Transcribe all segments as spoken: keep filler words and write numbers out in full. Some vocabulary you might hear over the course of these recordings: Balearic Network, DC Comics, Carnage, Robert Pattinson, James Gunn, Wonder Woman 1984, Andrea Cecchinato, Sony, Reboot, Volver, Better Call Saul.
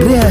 Andrea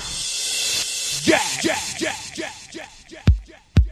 Yeah, yeah, yeah, yeah, yeah, yeah, yeah, yeah, yeah.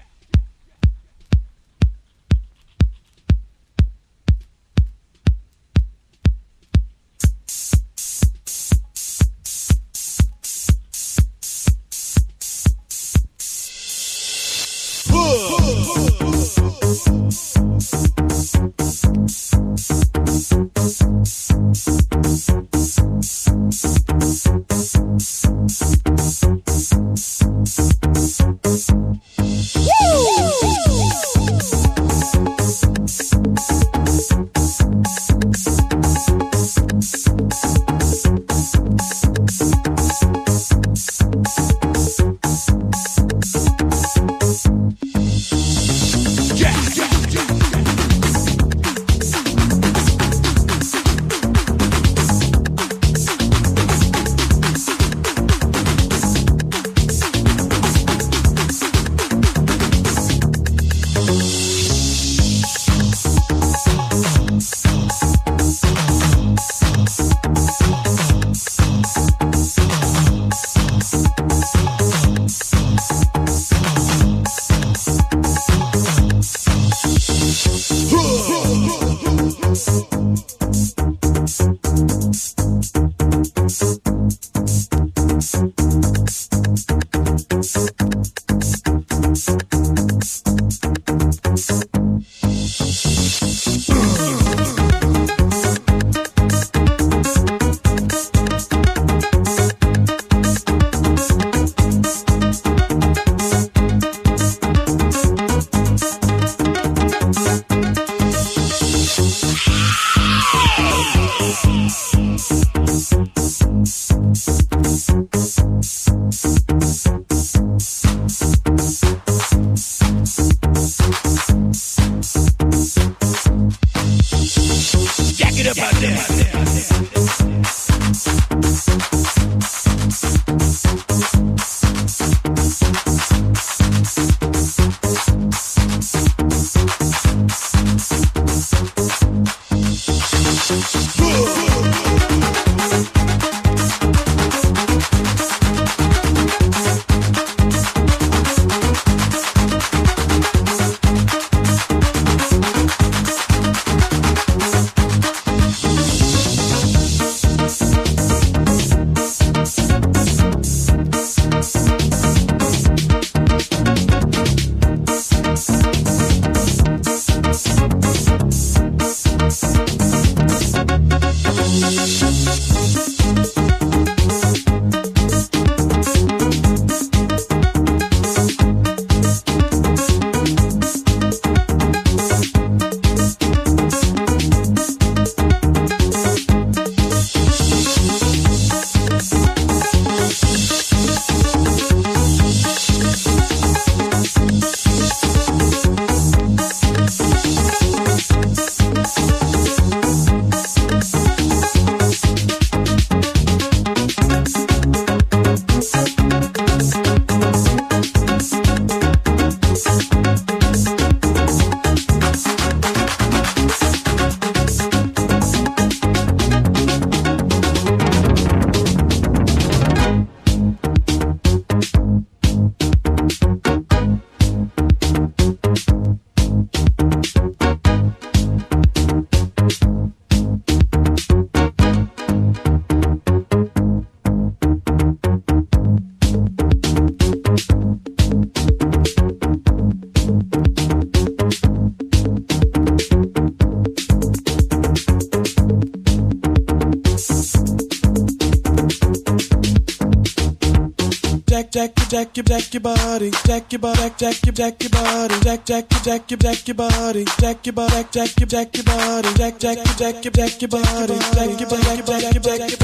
Jack your jack your body, jack your body, jack your jack your body, jack jack jack your jack your body, jack your body, jack your jack your body, jack jack jack your jack your body, jack your jack jack your jack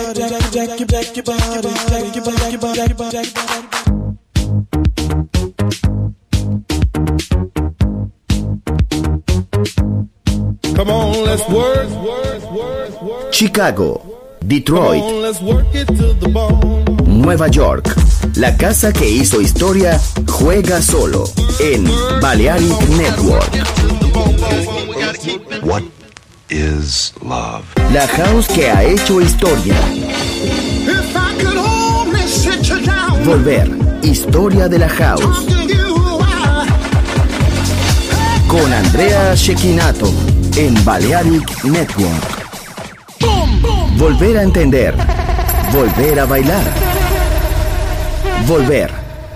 your body, jack jack jack your jack your body, jack your jack your jack your jack your body. Come on, let's work, work, work, work. Chicago, Detroit, come on, let's work it to the bone. Nueva York. La casa que hizo historia juega solo en Balearic Network. What is love? La house que ha hecho historia. Volver, historia de la house. Con Andrea Cecchinato en Balearic Network. Volver a entender. Volver a bailar. Volver,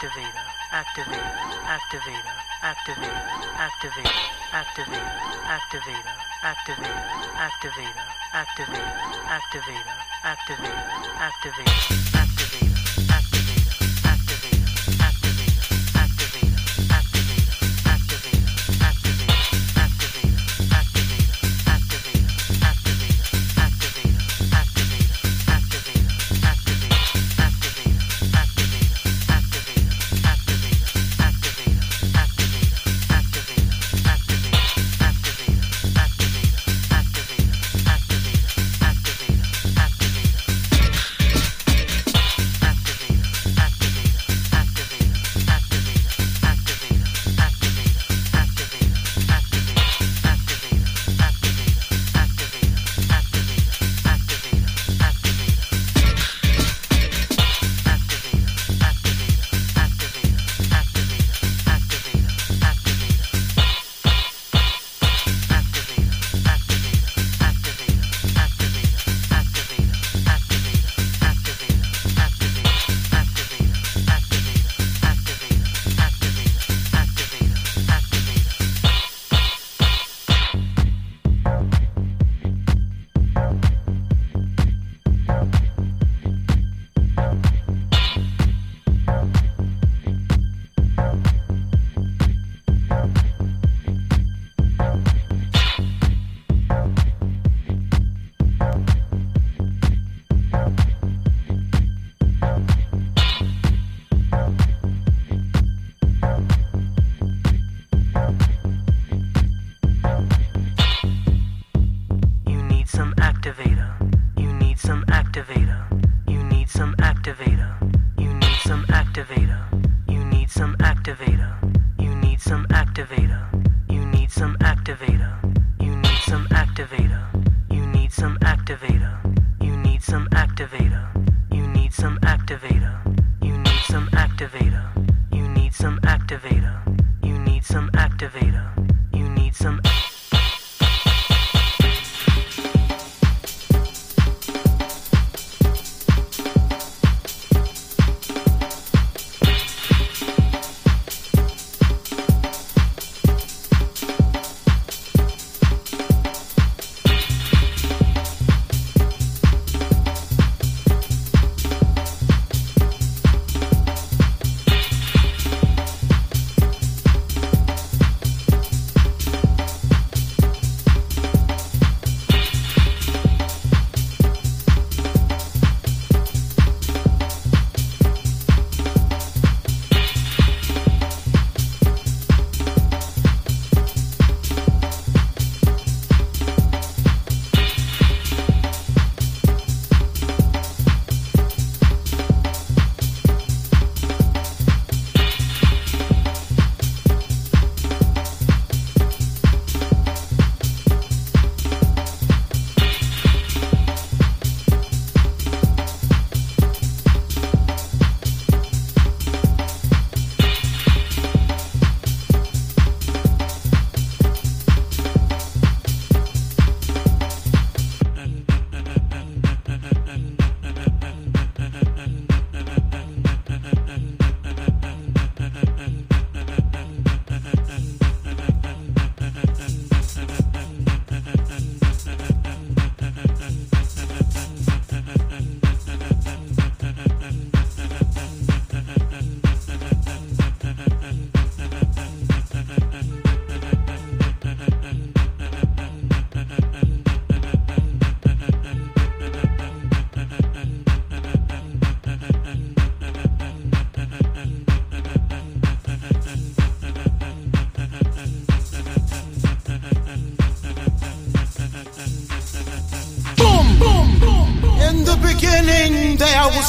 Activator, activator, activator, activator, activator, activator, activator, activator, activator, activator, activator, activator, activator, activator.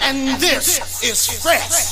And this is fresh.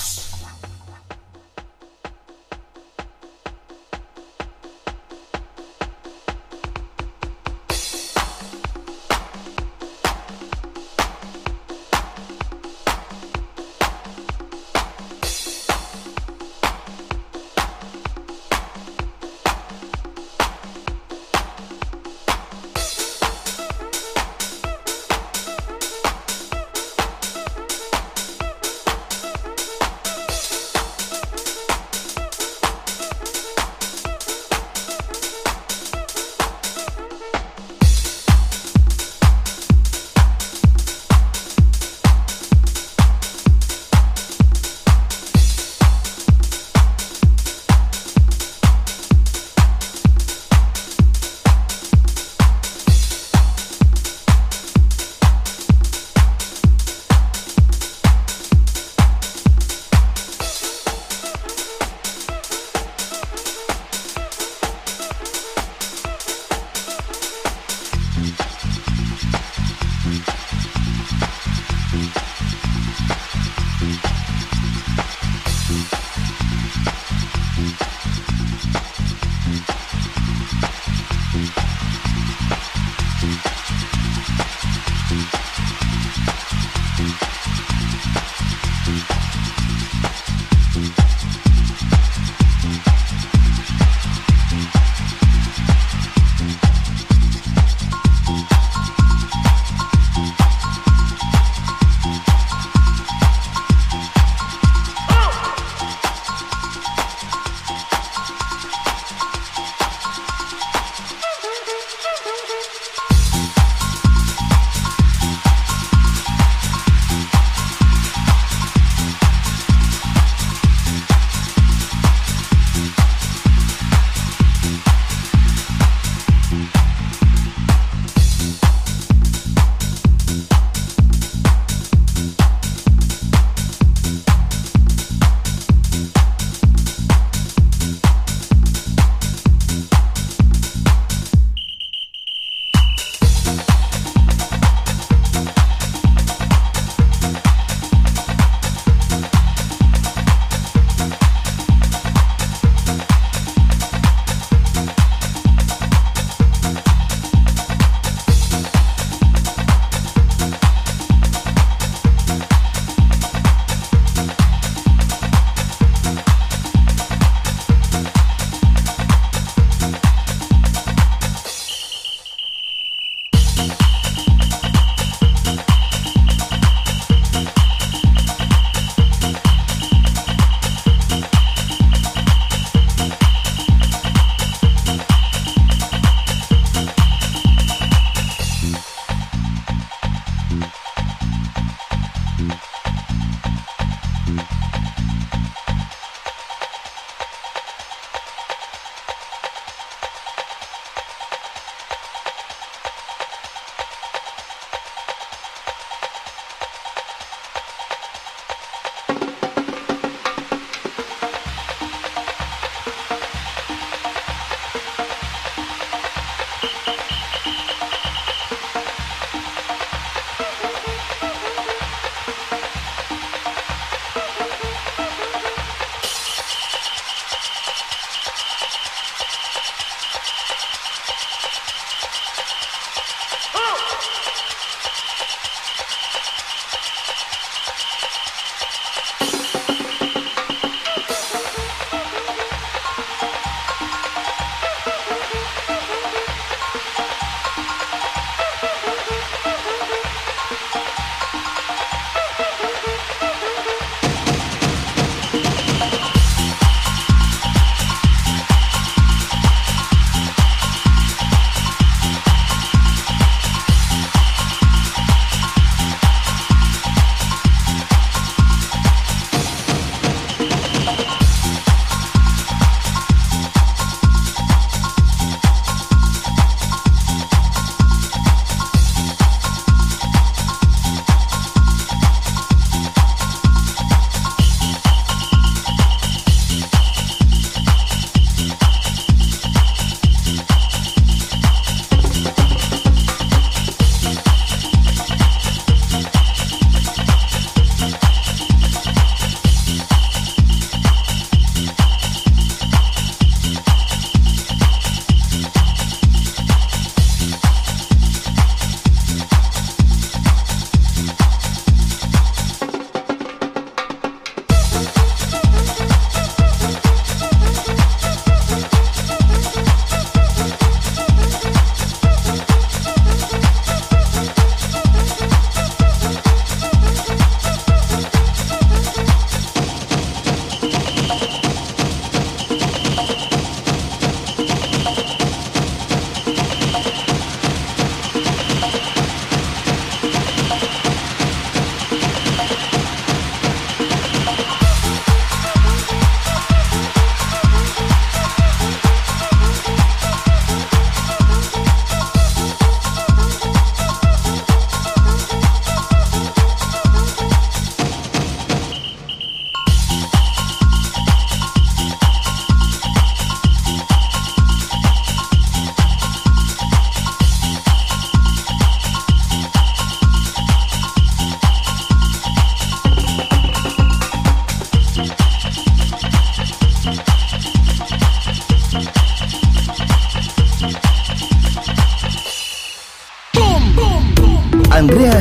Andrea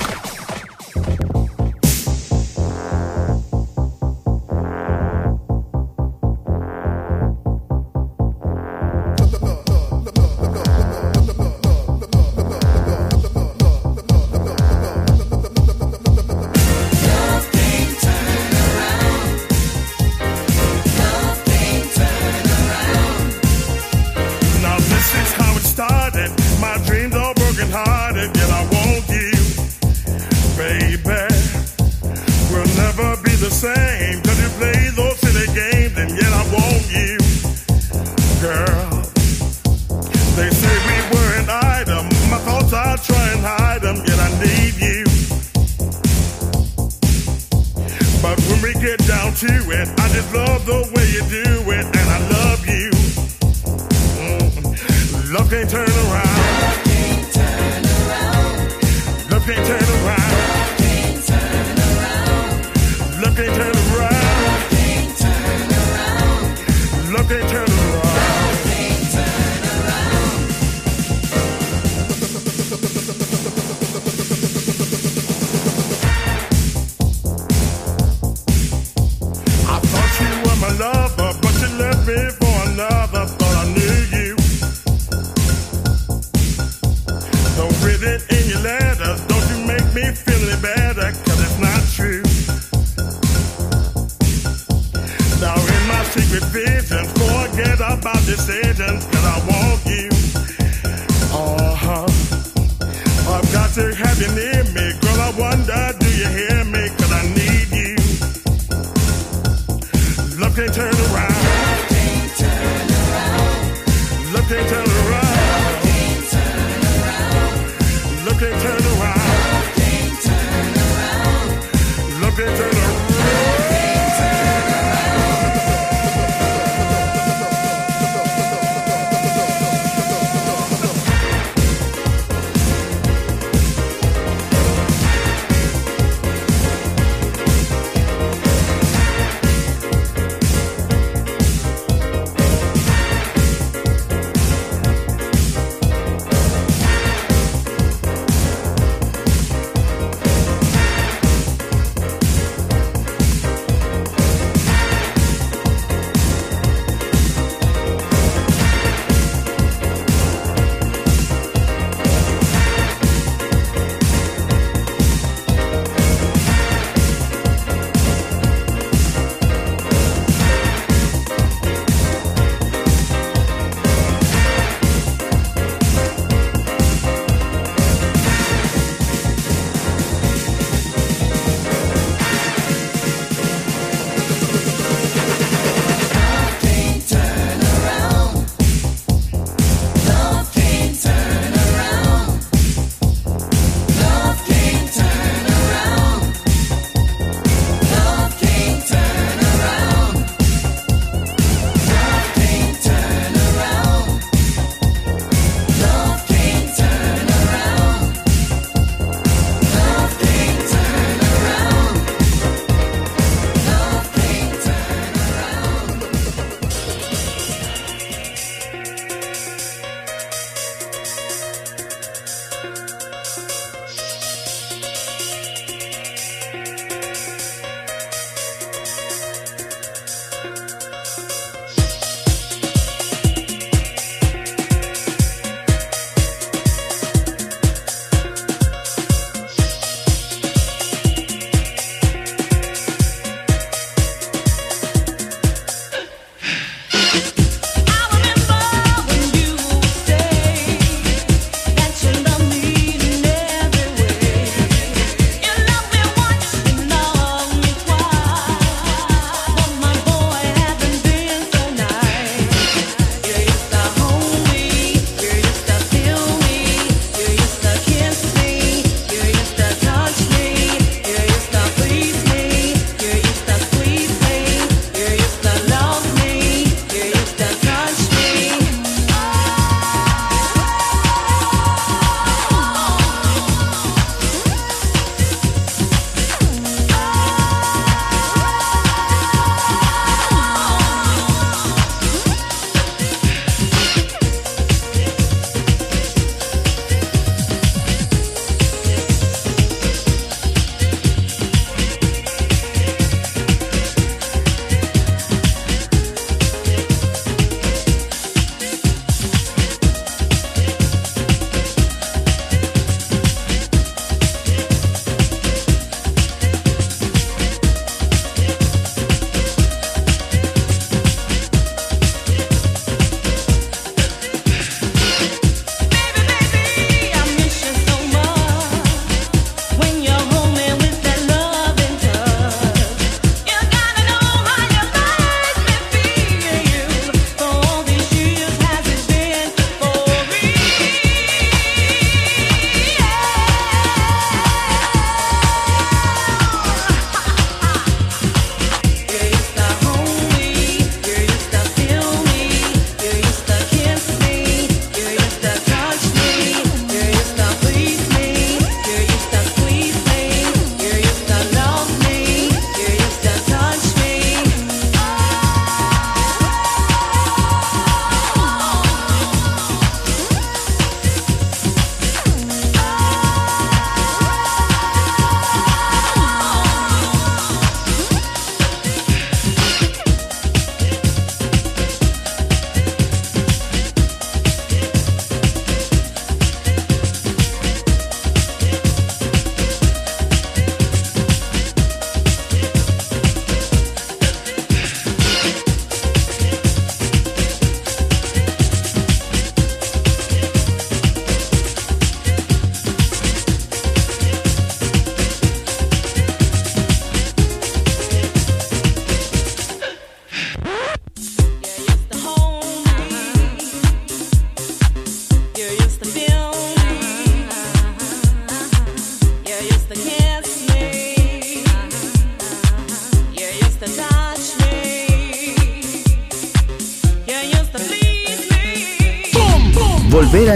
Volver a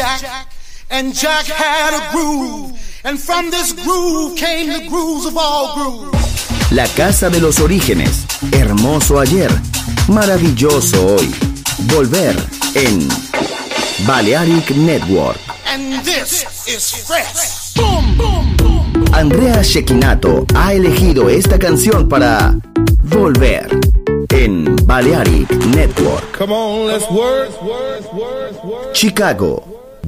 Jack, and Jack had a groove, and from this groove came the grooves of all grooves. La casa de los orígenes, hermoso ayer, maravilloso hoy. Volver en Balearic Network. And this is fresh. Boom, boom, boom. Andrea Cecchinato ha elegido esta canción para Volver en Balearic Network. Come on, let's work. Chicago,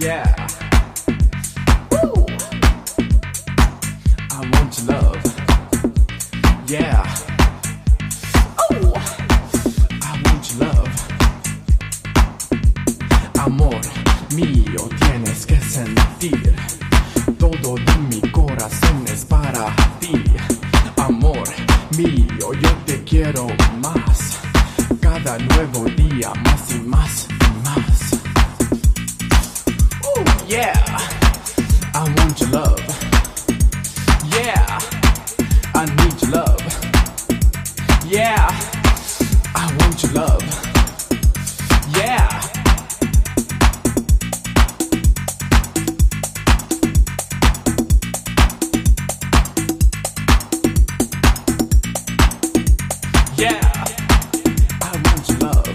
Yeah. Woo. I want your love. Yeah. Oh. I want your love. Amor mío, tienes que sentir. Todo de mi corazón es para ti. Amor mío, yo te quiero más. Cada nuevo día más y más y más. Yeah, I want your love. Yeah, I need your love. Yeah, I want your love. Yeah. Yeah, I want your love.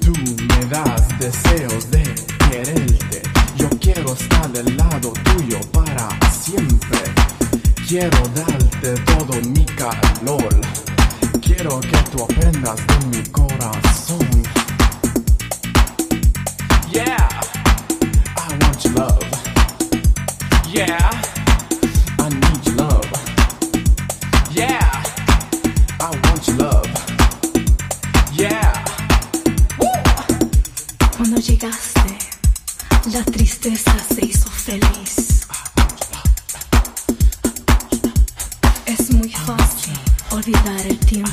Tú me das deseos de quererte, yo quiero estar del lado tuyo para siempre. Quiero darte todo mi calor, quiero que tú aprendas de mi corazón. Yeah, I want your love. Yeah, I need your love. Yeah, I want your love. Yeah. Cuando llegaste, la tristeza se hizo feliz. Es muy fácil olvidar el tiempo.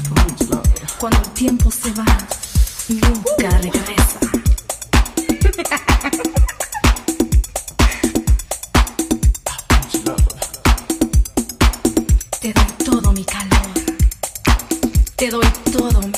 Cuando el tiempo se va, nunca regresa. Te doy todo mi calor. Te doy todo mi calor.